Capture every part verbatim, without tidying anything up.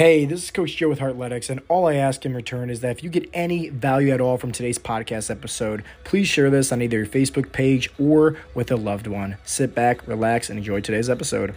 Hey, this is Coach Joe with Heartletics, and all I ask in return is that if you get any value at all from today's podcast episode, please share this on either your Facebook page or with a loved one. Sit back, relax, and enjoy today's episode.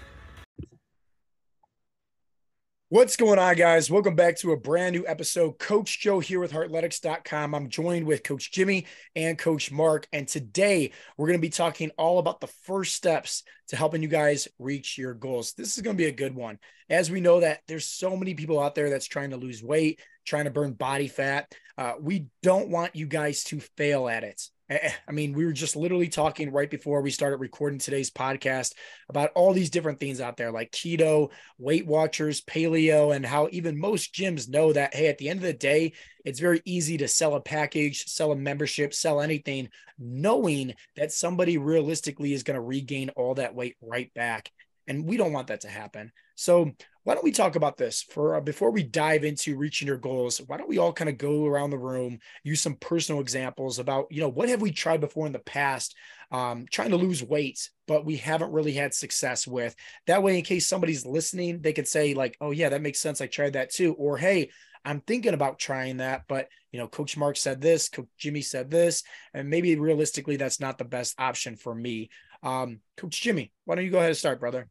What's going on, guys? Welcome back to a brand new episode. Coach Joe here with Heartletics dot com. I'm joined with Coach Jimmy and Coach Mark, and today we're going to be talking all about the first steps to helping you guys reach your goals. This is going to be a good one. As we know that there's so many people out there that's trying to lose weight, trying to burn body fat. Uh, we don't want you guys to fail at it. I mean, we were just literally talking right before we started recording today's podcast about all these different things out there like keto, Weight Watchers, paleo, and how even most gyms know that, hey, at the end of the day, it's very easy to sell a package, sell a membership, sell anything, knowing that somebody realistically is going to regain all that weight right back. And we don't want that to happen. So why don't we talk about this for uh, before we dive into reaching your goals? Why don't we all kind of go around the room, use some personal examples about, you know, what have we tried before in the past, um, trying to lose weight, but we haven't really had success with. That way, in case somebody's listening, they could say like, oh yeah, that makes sense. I tried that too. Or, hey, I'm thinking about trying that, but you know, Coach Mark said this, Coach Jimmy said this, and maybe realistically, that's not the best option for me. Um, Coach Jimmy, why don't you go ahead and start, brother?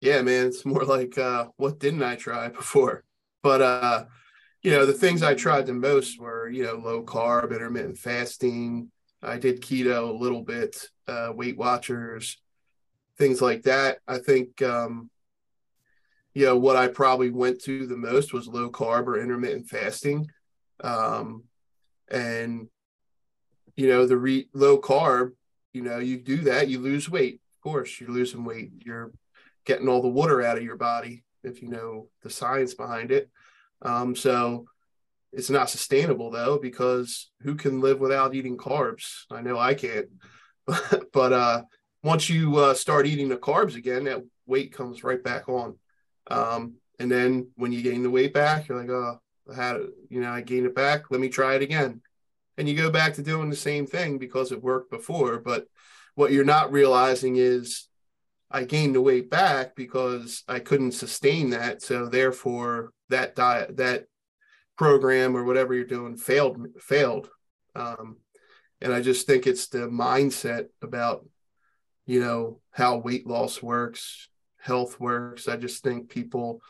Yeah, man, it's more like uh, what didn't I try before? But, uh, you know, the things I tried the most were, you know, low carb, intermittent fasting. I did keto a little bit, uh, Weight Watchers, things like that. I think, um, you know, what I probably went to the most was low carb or intermittent fasting. Um, and, you know, the re- low carb, you know, you do that, you lose weight. Of course, you're losing weight. You're getting all the water out of your body, if you know the science behind it. Um, so it's not sustainable, though, because who can live without eating carbs? I know I can't. But, but uh, once you uh, start eating the carbs again, that weight comes right back on. Um, and then when you gain the weight back, you're like, oh, I had it, you know, I gained it back. Let me try it again. And you go back to doing the same thing because it worked before. But what you're not realizing is, I gained the weight back because I couldn't sustain that. So therefore that diet, that program or whatever you're doing failed, failed. Um, and I just think it's the mindset about, you know, how weight loss works, health works. I just think people,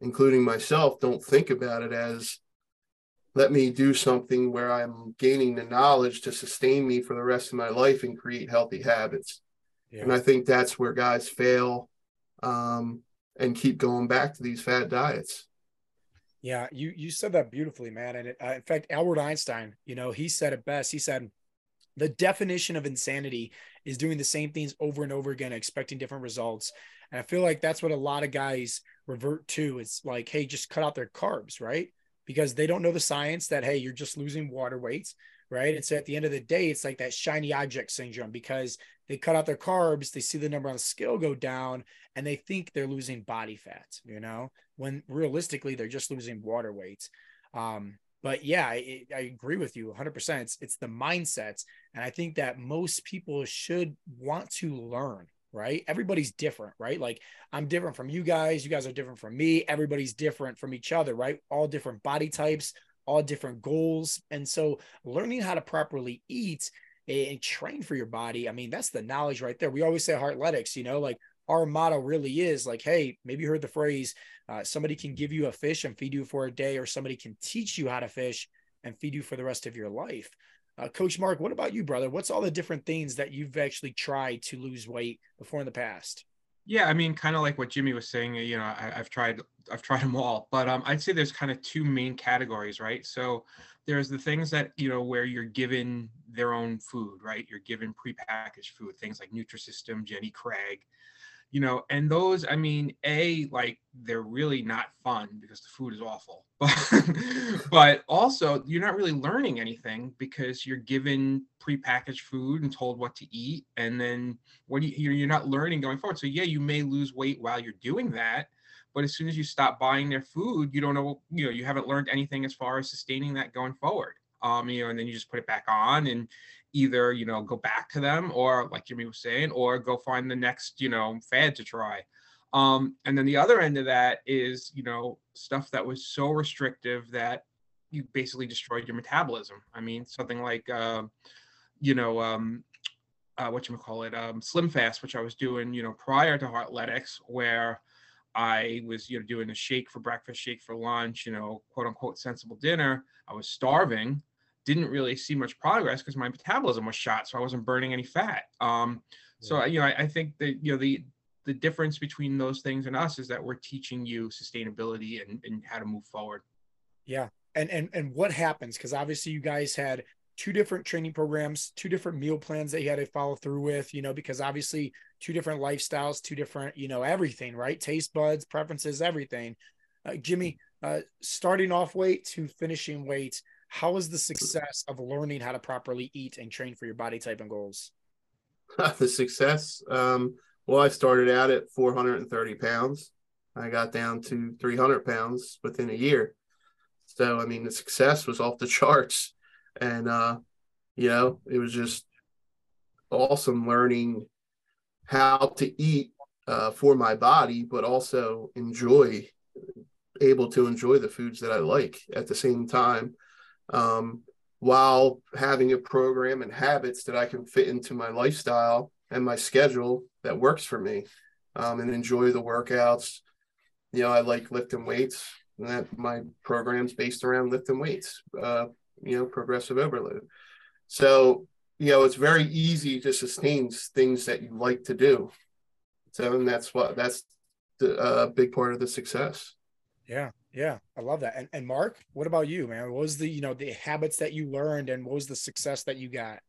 including myself, don't think about it as let me do something where I'm gaining the knowledge to sustain me for the rest of my life and create healthy habits. Yeah. And I think that's where guys fail um, and keep going back to these fad diets. Yeah, you you said that beautifully, man. And it, uh, in fact, Albert Einstein, you know, he said it best. He said, the definition of insanity is doing the same things over and over again, expecting different results. And I feel like that's what a lot of guys revert to. It's like, hey, just cut out their carbs, right? Because they don't know the science that, hey, you're just losing water weight, right? And so at the end of the day, it's like that shiny object syndrome because they cut out their carbs, they see the number on the scale go down, and they think they're losing body fat, you know, when realistically they're just losing water weight. Um, but yeah, I, I agree with you one hundred percent. It's, it's the mindset. And I think that most people should want to learn, right? Everybody's different, right? Like I'm different from you guys. You guys are different from me. Everybody's different from each other, right? All different body types, all different goals. And so learning how to properly eat and train for your body. I mean, that's the knowledge right there. We always say Heartletics, you know, like our motto really is like, hey, maybe you heard the phrase, uh, somebody can give you a fish and feed you for a day, or somebody can teach you how to fish and feed you for the rest of your life. Uh, Coach Mark, what about you, brother? What's all the different things that you've actually tried to lose weight before in the past? Yeah, I mean, kind of like what Jimmy was saying, you know, I, I've tried, I've tried them all, but um, I'd say there's kind of two main categories, right? So there's the things that, you know, where you're given their own food, right? You're given prepackaged food, things like Nutrisystem, Jenny Craig, you know, and those, I mean, A, like they're really not fun because the food is awful, but, but also you're not really learning anything because you're given prepackaged food and told what to eat. And then what do you, you're not learning going forward. So yeah, you may lose weight while you're doing that, but as soon as you stop buying their food, you don't know, you know, you haven't learned anything as far as sustaining that going forward. Um, you know, and then you just put it back on and either, you know, go back to them or like Jimmy was saying, or go find the next, you know, fad to try. Um, and then the other end of that is, you know, stuff that was so restrictive that you basically destroyed your metabolism. I mean, something like, uh, you know, um, uh, whatchamacallit, um, SlimFast, which I was doing, you know, prior to Heartletics, where I was, you know, doing a shake for breakfast, shake for lunch, you know, quote unquote, sensible dinner. I was starving, didn't really see much progress because my metabolism was shot. So I wasn't burning any fat. Um, yeah. So, you know, I, I think that, you know, the, the difference between those things and us is that we're teaching you sustainability and, and how to move forward. Yeah. And, and, and what happens? Cause obviously you guys had two different training programs, two different meal plans that you had to follow through with, you know, because obviously two different lifestyles, two different, you know, everything, right? Taste buds, preferences, everything. Uh, Jimmy, uh, starting off weight to finishing weight, how was the success of learning how to properly eat and train for your body type and goals? The success, um, well, I started out at four hundred thirty pounds. I got down to three hundred pounds within a year. So, I mean, the success was off the charts. And, uh, you know, it was just awesome learning how to eat uh, for my body, but also enjoy, able to enjoy the foods that I like at the same time, um, while having a program and habits that I can fit into my lifestyle and my schedule that works for me, um, and enjoy the workouts. You know, I like lifting weights, and that my program's based around lifting weights, uh, you know, progressive overload. So, you know, it's very easy to sustain things that you like to do. So, and that's what, that's the uh, big part of the success. Yeah. Yeah. I love that. And, and Mark, what about you, man? What was the, you know, the habits that you learned and what was the success that you got?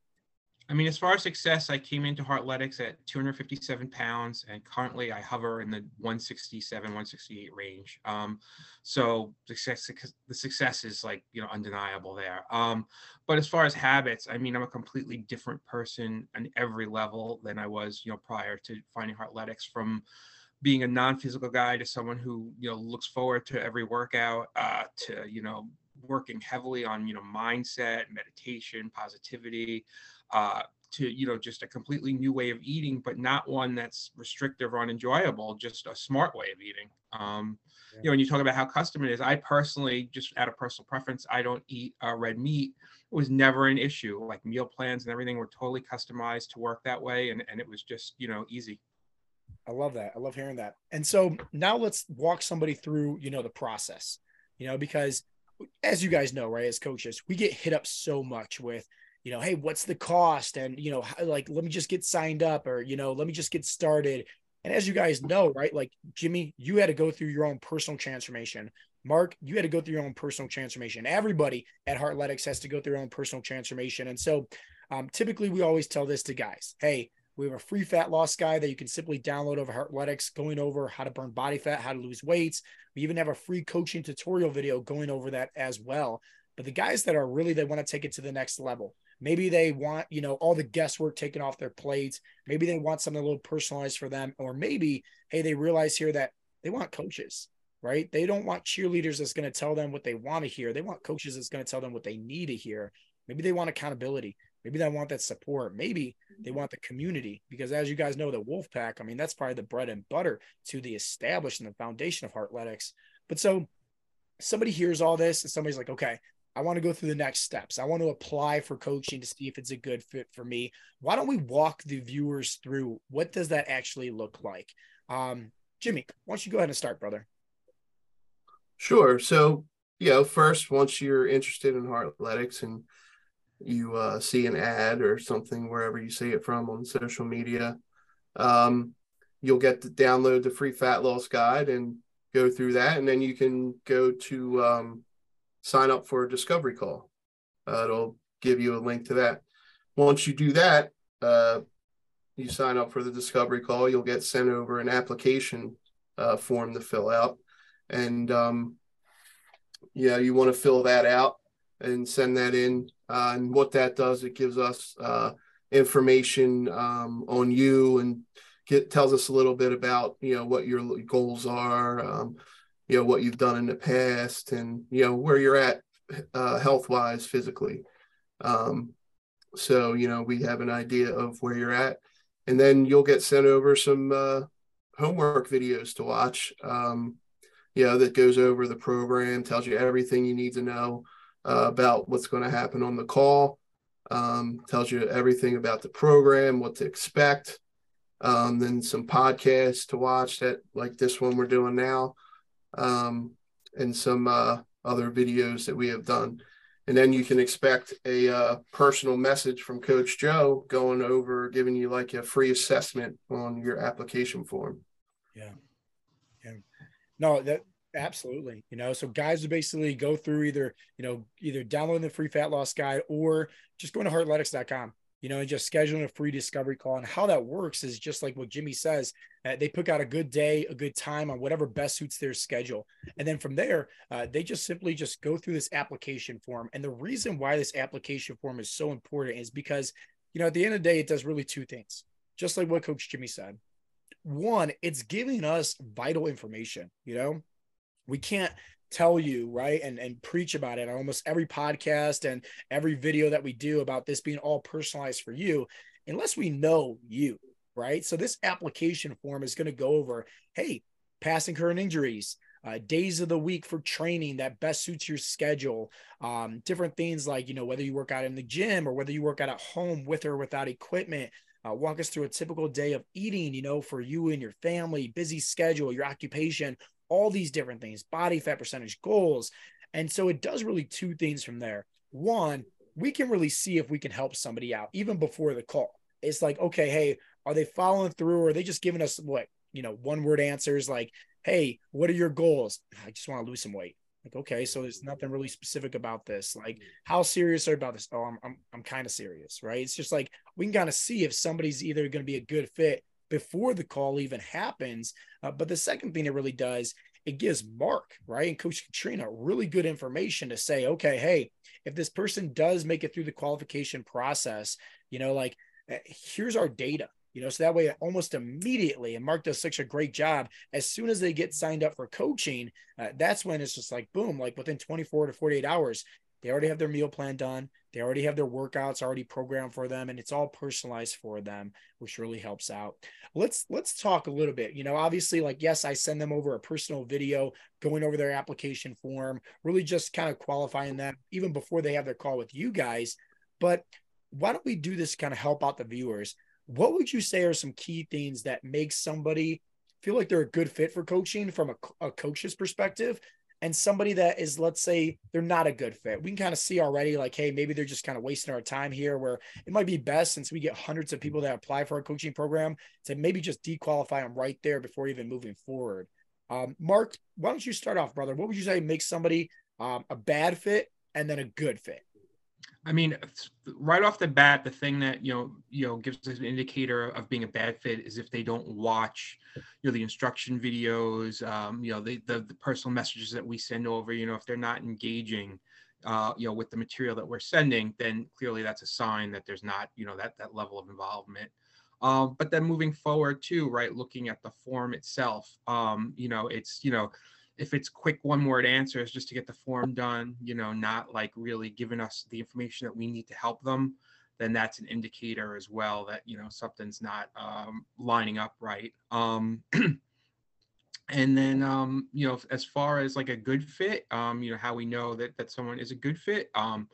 I mean, as far as success, I came into Heartletics at two hundred fifty-seven pounds, and currently I hover in the one sixty-seven, one sixty-eight range. Um, so success, the success is like, you know, undeniable there. Um, but as far as habits, I mean, I'm a completely different person on every level than I was, you know, prior to finding Heartletics, from being a non-physical guy to someone who, you know, looks forward to every workout, uh, to, you know, working heavily on, you know, mindset, meditation, positivity, uh, to, you know, just a completely new way of eating, but not one that's restrictive or unenjoyable, just a smart way of eating. Um, yeah. You know, when you talk about how custom it is, I personally, just out of personal preference, I don't eat uh, red meat. It was never an issue. Like, meal plans and everything were totally customized to work that way. And, and it was just, you know, easy. I love that. I love hearing that. And so now let's walk somebody through, you know, the process, you know, because as you guys know, right, as coaches, we get hit up so much with, you know, hey, what's the cost? And, you know, like, let me just get signed up, or, you know, let me just get started. And as you guys know, right, like, Jimmy, you had to go through your own personal transformation. Mark, you had to go through your own personal transformation. Everybody at Heartletics has to go through their own personal transformation. And so um, typically we always tell this to guys, hey, we have a free fat loss guide that you can simply download over Heartletics, going over how to burn body fat, how to lose weights. We even have a free coaching tutorial video going over that as well. But the guys that are really, they want to take it to the next level. Maybe they want, you know, all the guesswork taken off their plates. Maybe they want something a little personalized for them. Or maybe, hey, they realize here that they want coaches, right? They don't want cheerleaders that's going to tell them what they want to hear. They want coaches that's going to tell them what they need to hear. Maybe they want accountability. Maybe they want that support. Maybe they want the community, because as you guys know, the Wolfpack, I mean, that's probably the bread and butter to the establishment and the foundation of Heartletics. But so somebody hears all this and somebody's like, okay, I want to go through the next steps. I want to apply for coaching to see if it's a good fit for me. Why don't we walk the viewers through what does that actually look like? Um, Jimmy, why don't you go ahead and start, brother? Sure. So, you know, first, once you're interested in Heartletics and you uh, see an ad or something, wherever you see it from on social media, um, you'll get to download the free fat loss guide and go through that. And then you can go to um, sign up for a discovery call. Uh, it'll give you a link to that. Once you do that, uh, you sign up for the discovery call, you'll get sent over an application uh, form to fill out. And um, yeah, you want to fill that out and send that in. Uh, and what that does, it gives us uh, information um, on you, and get, tells us a little bit about, you know, what your goals are, um, you know, what you've done in the past, and, you know, where you're at uh, health-wise, physically. Um, so, you know, we have an idea of where you're at. And then you'll get sent over some uh, homework videos to watch, um, you know, that goes over the program, tells you everything you need to know uh, about what's going to happen on the call, um, tells you everything about the program, what to expect. Um, then some podcasts to watch that, like this one we're doing now, um, and some uh, other videos that we have done. And then you can expect a uh, personal message from Coach Joe going over, giving you like a free assessment on your application form. Yeah. Yeah. No, that absolutely. You know, so guys would basically go through either, you know, either downloading the free fat loss guide or just going to heartletics dot com. You know, and just scheduling a free discovery call. And how that works is just like what Jimmy says, uh, they pick out a good day, a good time on whatever best suits their schedule. And then from there, uh, they just simply just go through this application form. And the reason why this application form is so important is because, you know, at the end of the day, it does really two things, just like what Coach Jimmy said. One, it's giving us vital information. You know, we can't tell you, right, and and preach about it on almost every podcast and every video that we do about this being all personalized for you, unless we know you, right? So this application form is going to go over, hey, past and current injuries, uh, days of the week for training that best suits your schedule, um, different things like, you know, whether you work out in the gym or whether you work out at home with or without equipment. Uh, walk us through a typical day of eating, you know, for you and your family, busy schedule, your occupation, all these different things, body fat percentage goals. And so it does really two things from there. One, we can really see if we can help somebody out even before the call. It's like, okay, hey, are they following through? Or are they just giving us what, you know, one word answers like, hey, what are your goals? I just want to lose some weight. Like, okay, so there's nothing really specific about this. Like, how serious are you about this? Oh, I'm I'm, I'm kind of serious, right? It's just like, we can kind of see if somebody's either going to be a good fit before the call even happens. Uh, but the second thing it really does, it gives Mark, right, and Coach Katrina really good information to say, okay, hey, if this person does make it through the qualification process, you know, like, here's our data. You know, so that way almost immediately, and Mark does such a great job, as soon as they get signed up for coaching, uh, that's when it's just like, boom, like within twenty-four to forty-eight hours, they already have their meal plan done. They already have their workouts already programmed for them, and it's all personalized for them, which really helps out. Let's, let's talk a little bit, you know, obviously, like, yes, I send them over a personal video going over their application form, really just kind of qualifying them even before they have their call with you guys. But why don't we do this to kind of help out the viewers? What would you say are some key things that make somebody feel like they're a good fit for coaching from a, a coach's perspective, and somebody that is, let's say, they're not a good fit? We can kind of see already like, hey, maybe they're just kind of wasting our time here, where it might be best, since we get hundreds of people that apply for our coaching program, to maybe just dequalify them right there before even moving forward. Um, Mark, why don't you start off, brother? What would you say makes somebody um, a bad fit and then a good fit? I mean, right off the bat, the thing that, you know, you know, gives us an indicator of being a bad fit is if they don't watch, you know, the instruction videos, um, you know, the, the, the personal messages that we send over, you know, if they're not engaging, uh, you know, with the material that we're sending, then clearly that's a sign that there's not, you know, that, that level of involvement. Um, but then moving forward too, right, looking at the form itself, um, you know, it's, you know, if it's quick one word answers just to get the form done, you know, not like really giving us the information that we need to help them, then that's an indicator as well that, you know, something's not um, lining up right. Um, and then, um, you know, as far as like a good fit, um, you know, how we know that that someone is a good fit, um,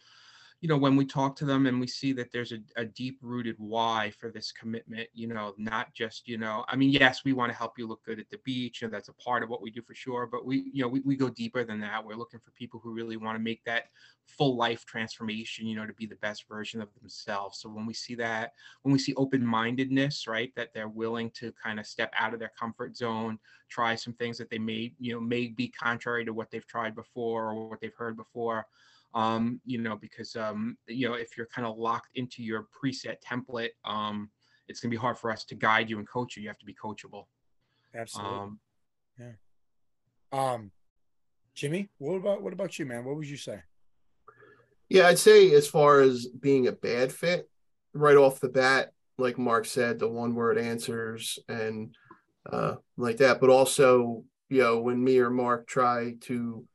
you know, when we talk to them and we see that there's a, a deep rooted why for this commitment, you know, not just, you know, I mean, yes, we want to help you look good at the beach, and that's a part of what we do for sure. But we, you know, we, we go deeper than that. We're looking for people who really want to make that full life transformation, you know, to be the best version of themselves. So when we see that, when we see open-mindedness, right, that they're willing to kind of step out of their comfort zone, try some things that they may, you know, may be contrary to what they've tried before or what they've heard before. Um, you know, because, um, you know, if you're kind of locked into your preset template, um, it's going to be hard for us to guide you and coach you. You have to be coachable. Absolutely. Um, yeah. Um, Jimmy, what about, what about you, man? What would you say? Yeah, I'd say as far as being a bad fit, right off the bat, like Mark said, the one word answers and, uh, like that, but also, you know, when me or Mark try to,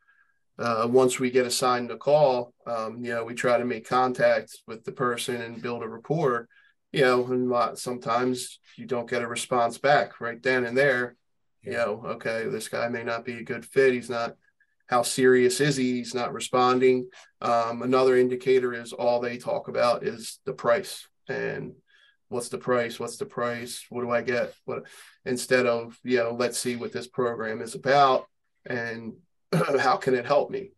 Uh, once we get assigned a call, um, you know, we try to make contact with the person and build a rapport, you know, and sometimes you don't get a response back right then and there. you know, okay, this guy may not be a good fit. He's not, how serious is he? He's not responding. Um, another indicator is all they talk about is the price and what's the price? What's the price? What do I get? What, instead of, you know, let's see what this program is about and how can it help me?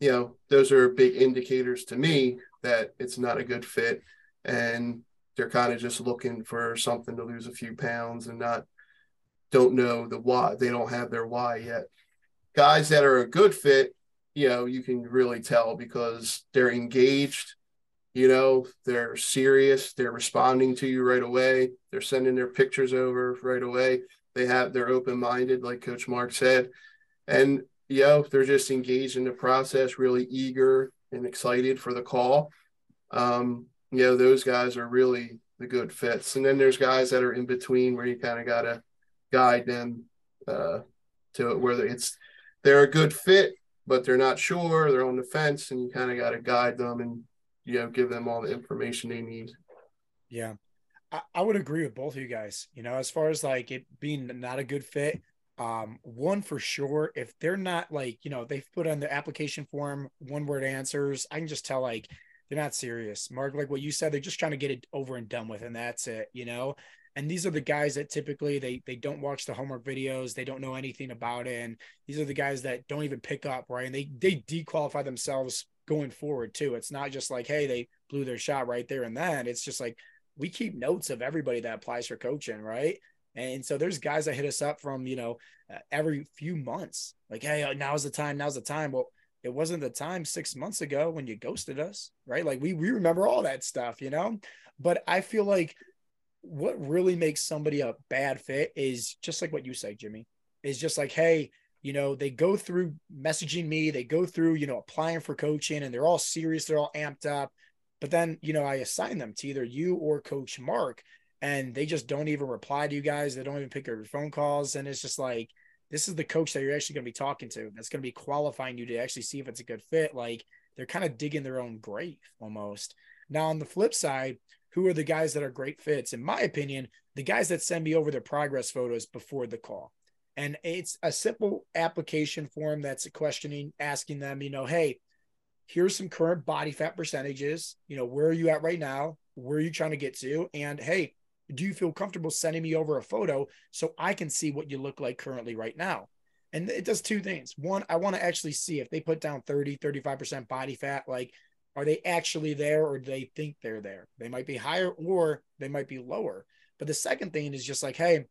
You know, those are big indicators to me that it's not a good fit. And they're kind of just looking for something to lose a few pounds and not, don't know the why. They don't have their why yet. Guys that are a good fit, you know, you can really tell because they're engaged, you know, they're serious, they're responding to you right away. They're sending their pictures over right away. They have, they're open-minded, like Coach Mark said. And, you know, they're just engaged in the process, really eager and excited for the call. Um, you know, those guys are really the good fits. And then there's guys that are in between where you kind of got to guide them uh, to it, where it's, they're a good fit, but they're not sure, they're on the fence, and you kind of got to guide them and, you know, give them all the information they need. Yeah. I, I would agree with both of you guys, you know, as far as like it being not a good fit. Um, one for sure, if they're not like, you know, they've put on the application form, one word answers, I can just tell like, they're not serious. Mark, like what you said, they're just trying to get it over and done with. And that's it, you know? And these are the guys that typically they they don't watch the homework videos. They don't know anything about it. And these are the guys that don't even pick up, right? And they, they dequalify themselves going forward too. It's not just like, hey, they blew their shot right there. And then it's just like, we keep notes of everybody that applies for coaching, right? And so there's guys that hit us up from, you know, uh, every few months, like, hey, now's the time, now's the time. Well, it wasn't the time six months ago when you ghosted us, right? Like we, we remember all that stuff, you know, but I feel like what really makes somebody a bad fit is just like what you say, Jimmy, is just like, hey, you know, they go through messaging me, they go through, you know, applying for coaching and they're all serious. They're all amped up, but then, you know, I assign them to either you or Coach Mark and they just don't even reply to you guys. They don't even pick up your phone calls. And it's just like, this is the coach that you're actually going to be talking to. That's going to be qualifying you to actually see if it's a good fit. Like they're kind of digging their own grave almost. Now on the flip side, who are the guys that are great fits? In my opinion, the guys that send me over their progress photos before the call. And it's a simple application form that's questioning, asking them, you know, hey, here's some current body fat percentages. You know, where are you at right now? Where are you trying to get to? And hey, do you feel comfortable sending me over a photo so I can see what you look like currently right now? And it does two things. One, I want to actually see if they put down thirty, thirty-five percent body fat, like, are they actually there or do they think they're there? They might be higher or they might be lower. But the second thing is just like, hey,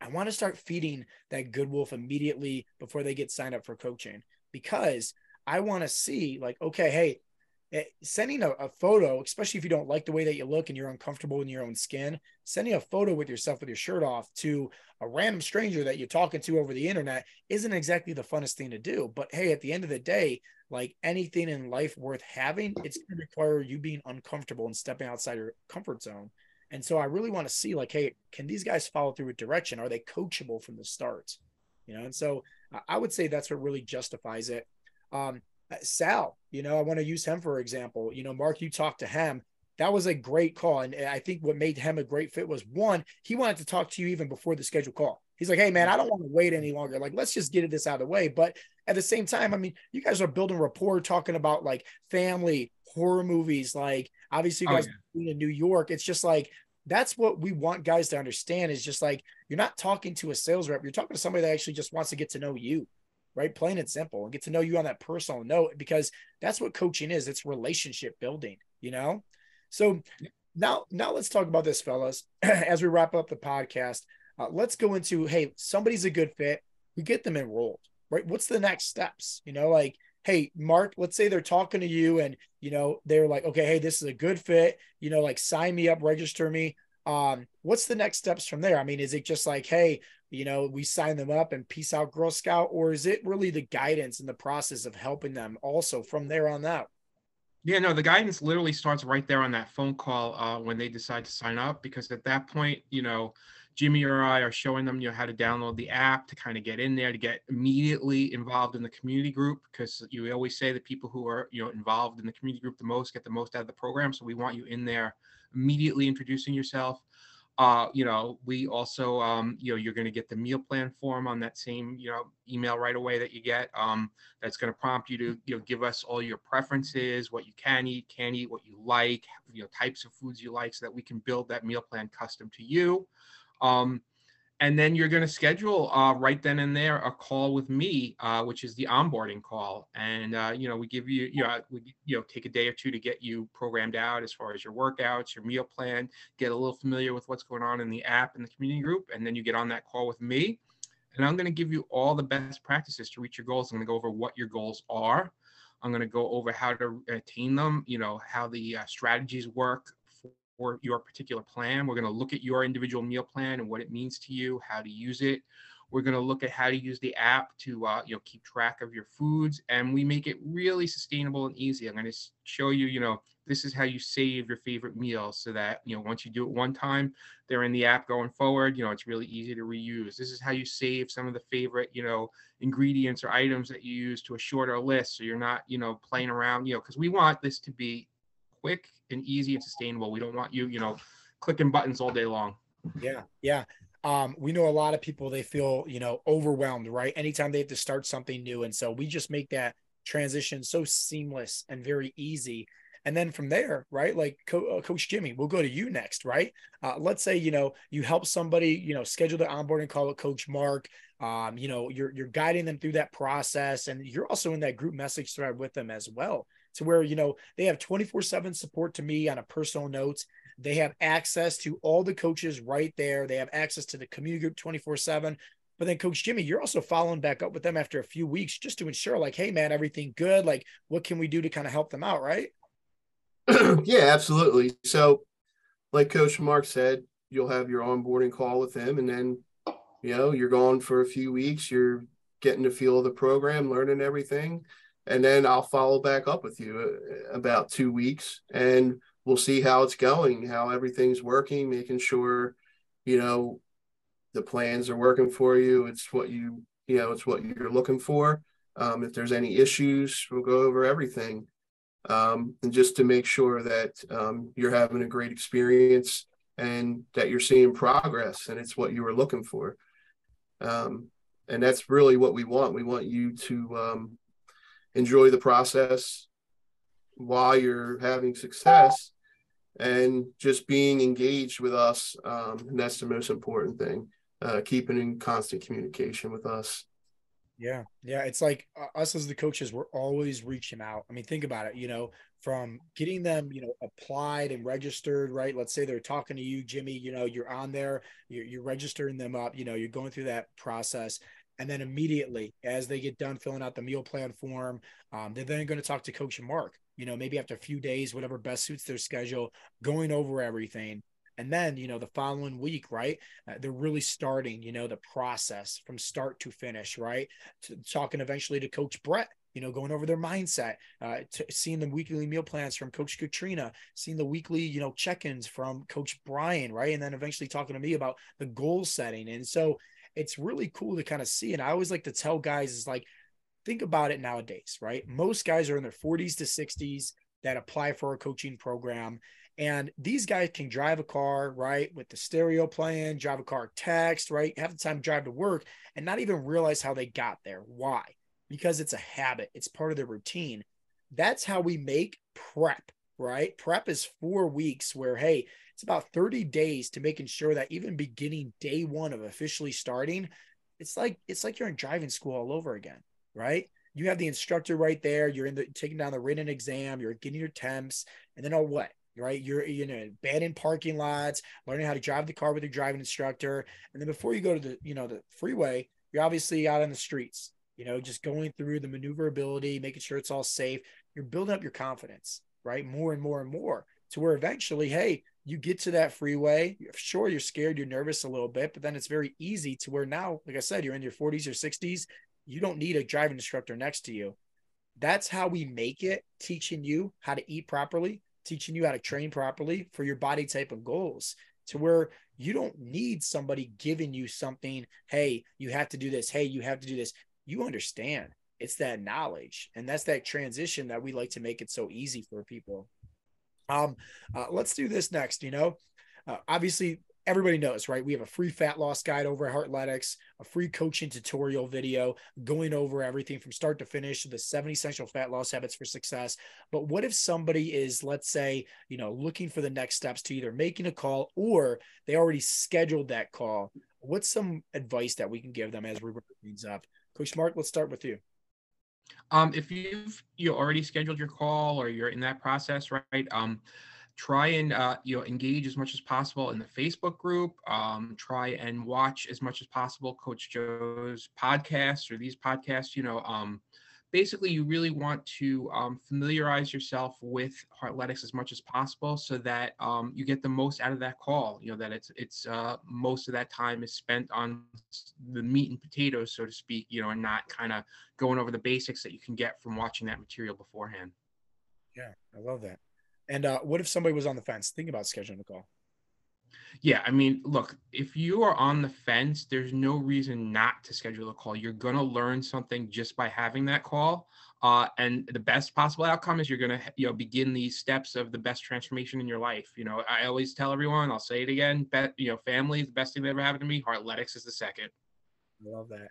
I want to start feeding that good wolf immediately before they get signed up for coaching, because I want to see like, okay, hey, sending a, a photo, especially if you don't like the way that you look and you're uncomfortable in your own skin, sending a photo with yourself with your shirt off to a random stranger that you're talking to over the internet isn't exactly the funnest thing to do. But hey, at the end of the day, like anything in life worth having, it's going to require you being uncomfortable and stepping outside your comfort zone. And so I really want to see like, hey, can these guys follow through with direction? Are they coachable from the start? You know? And so I would say that's what really justifies it. Um, Sal, you know, I want to use him for example. You know, Mark, you talked to him. That was a great call. And I think what made him a great fit was one, he wanted to talk to you even before the scheduled call. He's like, hey man, I don't want to wait any longer. Like, let's just get this out of the way. But at the same time, I mean, you guys are building rapport, talking about like family, horror movies. Like obviously you guys oh, yeah. in New York, it's just like, that's what we want guys to understand is just like, you're not talking to a sales rep. You're talking to somebody that actually just wants to get to know you. Right? Plain and simple, and get to know you on that personal note, because that's what coaching is. It's relationship building, you know? So now, now let's talk about this, fellas, as we wrap up the podcast. Uh, let's go into, hey, somebody's a good fit. We get them enrolled, right? What's the next steps? You know, like, hey, Mark, let's say they're talking to you and, you know, they're like, okay, hey, this is a good fit, you know, like sign me up, register me. Um, what's the next steps from there? I mean, is it just like, hey, you know, we sign them up and peace out Girl Scout, or is it really the guidance and the process of helping them also from there on out? Yeah, no, the guidance literally starts right there on that phone call uh, when they decide to sign up, because at that point, you know, Jimmy or I are showing them, you know, how to download the app to kind of get in there, to get immediately involved in the community group, because you always say that people who are, you know, involved in the community group the most get the most out of the program. So we want you in there immediately introducing yourself. Uh, you know, we also, um, you know, you're going to get the meal plan form on that same, you know, email right away that you get. Um, that's going to prompt you to, you know, give us all your preferences, what you can eat, can't eat, what you like, you know, types of foods you like, so that we can build that meal plan custom to you. Um, and then you're going to schedule uh, right then and there a call with me, uh, which is the onboarding call. And, uh, you know, we give you, you know, we, you know, take a day or two to get you programmed out as far as your workouts, your meal plan, get a little familiar with what's going on in the app and the community group. And then you get on that call with me, and I'm going to give you all the best practices to reach your goals. I'm going to go over what your goals are. I'm going to go over how to attain them, you know, how the uh, strategies work or your particular plan. We're going to look at your individual meal plan and what it means to you, how to use it. We're going to look at how to use the app to uh, you know, keep track of your foods, and we make it really sustainable and easy. I'm going to show you, you know, this is how you save your favorite meals, so that, you know, once you do it one time, they're in the app going forward. You know, it's really easy to reuse. This is how you save some of the favorite, you know, ingredients or items that you use to a shorter list, so you're not, you know, playing around, you know, because we want this to be quick and easy and sustainable. We don't want you, you know, clicking buttons all day long. Yeah. Yeah. Um, we know a lot of people, they feel, you know, overwhelmed, right? Anytime they have to start something new. And so we just make that transition so seamless and very easy. And then from there, right? Like Co- uh, Coach Jimmy, we'll go to you next, right? Uh, let's say, you know, you help somebody, you know, schedule the onboarding call with Coach Mark. Um, you know, you're, you're guiding them through that process. And you're also in that group message thread with them as well, to where, you know, they have twenty-four seven support to me on a personal note. They have access to all the coaches right there. They have access to the community group twenty-four seven. But then Coach Jimmy, you're also following back up with them after a few weeks just to ensure, like, hey man, everything good? Like, what can we do to kind of help them out, right? Yeah, absolutely. So like Coach Mark said, you'll have your onboarding call with them, and then, you know, you're gone for a few weeks, you're getting to feel the program, learning everything. And then I'll follow back up with you about two weeks and we'll see how it's going, how everything's working, making sure, you know, the plans are working for you. It's what you, you know, it's what you're looking for. Um, if there's any issues, we'll go over everything. Um, and just to make sure that um, you're having a great experience and that you're seeing progress and it's what you were looking for. Um, and that's really what we want. We want you to, um, enjoy the process while you're having success and just being engaged with us. Um, and that's the most important thing, uh, keeping in constant communication with us. Yeah. Yeah. It's like uh, us as the coaches, we're always reaching out. I mean, think about it, you know, from getting them, you know, applied and registered, right? Let's say they're talking to you, Jimmy, you know, you're on there, you're, you're registering them up, you know, you're going through that process. And then immediately as they get done filling out the meal plan form, um, they're then going to talk to Coach Mark, you know, maybe after a few days, whatever best suits their schedule, going over everything. And then, you know, the following week, right, uh, they're really starting, you know, the process from start to finish, right? To, talking eventually to Coach Brett, you know, going over their mindset, uh, to, seeing the weekly meal plans from Coach Katrina, seeing the weekly, you know, check-ins from Coach Brian, right? And then eventually talking to me about the goal setting. And so it's really cool to kind of see. And I always like to tell guys is like, think about it nowadays, right? Most guys are in their forties to sixties that apply for a coaching program. And these guys can drive a car, right? With the stereo playing, drive a car, text, right? Half the time drive to work and not even realize how they got there. Why? Because it's a habit. It's part of their routine. That's how we make prep, right? Prep is four weeks where, hey, it's about thirty days to making sure that even beginning day one of officially starting, it's like, it's like you're in driving school all over again, right? You have the instructor right there. You're in the taking down the written exam, you're getting your temps, and then all what, right? You're, you know, abandoned parking lots, learning how to drive the car with your driving instructor. And then before you go to the, you know, the freeway, you're obviously out on the streets, you know, just going through the maneuverability, making sure it's all safe. You're building up your confidence, right? More and more and more to where eventually, hey, you get to that freeway, sure, you're scared, you're nervous a little bit, but then it's very easy to where now, like I said, you're in your forties or sixties, you don't need a driving instructor next to you. That's how we make it, teaching you how to eat properly, teaching you how to train properly for your body type of goals, to where you don't need somebody giving you something, hey, you have to do this, hey, you have to do this. You understand. It's that knowledge. And that's that transition that we like to make it so easy for people. Um, uh, let's do this next. You know, uh, obviously everybody knows, right? We have a free fat loss guide over at Heartletics, a free coaching tutorial video going over everything from start to finish, the seven essential fat loss habits for success. But what if somebody is, let's say, you know, looking for the next steps to either making a call or they already scheduled that call? What's some advice that we can give them as we wrap things up? Coach Mark, let's start with you. Um, if you've you already scheduled your call or you're in that process, right? Um, try and uh, you know, engage as much as possible in the Facebook group. Um, try and watch as much as possible Coach Joe's podcasts or these podcasts. You know, um, basically, you really want to um, familiarize yourself with Heartletics as much as possible, so that um, you get the most out of that call. You know that it's it's uh, most of that time is spent on the meat and potatoes, so to speak. You know, and not kind of going over the basics that you can get from watching that material beforehand. Yeah, I love that. And uh, what if somebody was on the fence thinking about scheduling a call? Yeah, I mean, look, if you are on the fence, there's no reason not to schedule a call. You're going to learn something just by having that call. Uh, and the best possible outcome is you're going to, you know, begin these steps of the best transformation in your life. You know, I always tell everyone, I'll say it again, bet, you know, family is the best thing that ever happened to me. Heartletics is the second. I love that.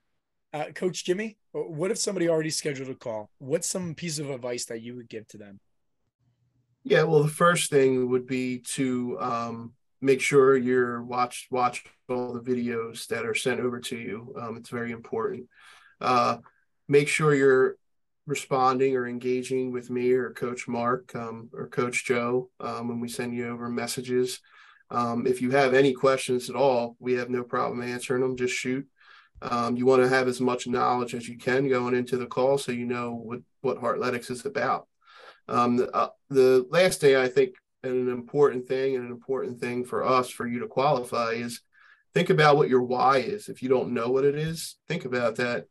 Uh, Coach Jimmy, what if somebody already scheduled a call? What's some piece of advice that you would give to them? Yeah, well, the first thing would be to um, make sure you're watch watch all the videos that are sent over to you. Um, it's very important. Uh, make sure you're responding or engaging with me or Coach Mark um, or Coach Joe um, when we send you over messages. Um, if you have any questions at all, we have no problem answering them. Just shoot. Um, you want to have as much knowledge as you can going into the call, so you know what what Heartletics is about. Um, the, uh, the last thing I think, and an important thing and an important thing for us, for you to qualify, is think about what your why is. If you don't know what it is, think about that.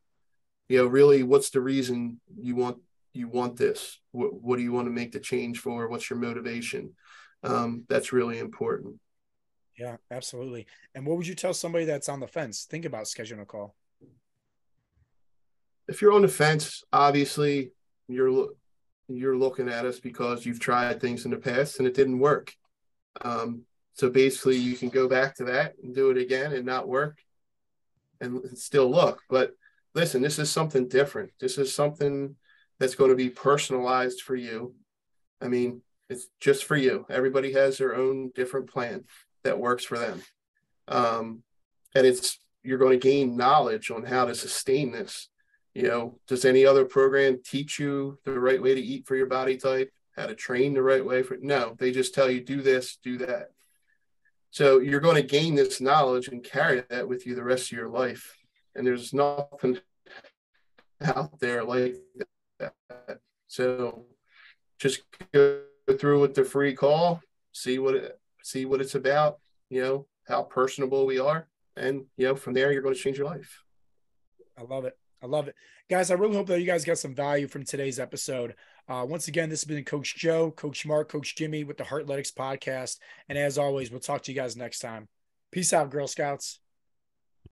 You know, really, what's the reason you want, you want this? What, what do you want to make the change for? What's your motivation? Um, that's really important. Yeah, absolutely. And what would you tell somebody that's on the fence? Think about scheduling a call. If you're on the fence, obviously you're you're looking at us because you've tried things in the past and it didn't work. Um, so basically you can go back to that and do it again and not work and still look. But listen, this is something different. This is something that's going to be personalized for you. I mean, it's just for you. Everybody has their own different plan that works for them. Um, and it's, you're going to gain knowledge on how to sustain this. You know, does any other program teach you the right way to eat for your body type, how to train the right way for? No, they just tell you do this, do that. So you're going to gain this knowledge and carry that with you the rest of your life. And there's nothing out there like that. So just go through with the free call, see what it, see what it's about, you know, how personable we are. And, you know, from there, you're going to change your life. I love it. I love it. Guys, I really hope that you guys got some value from today's episode. Uh, once again, this has been Coach Joe, Coach Mark, Coach Jimmy with the Heartletics podcast. And as always, we'll talk to you guys next time. Peace out, Girl Scouts.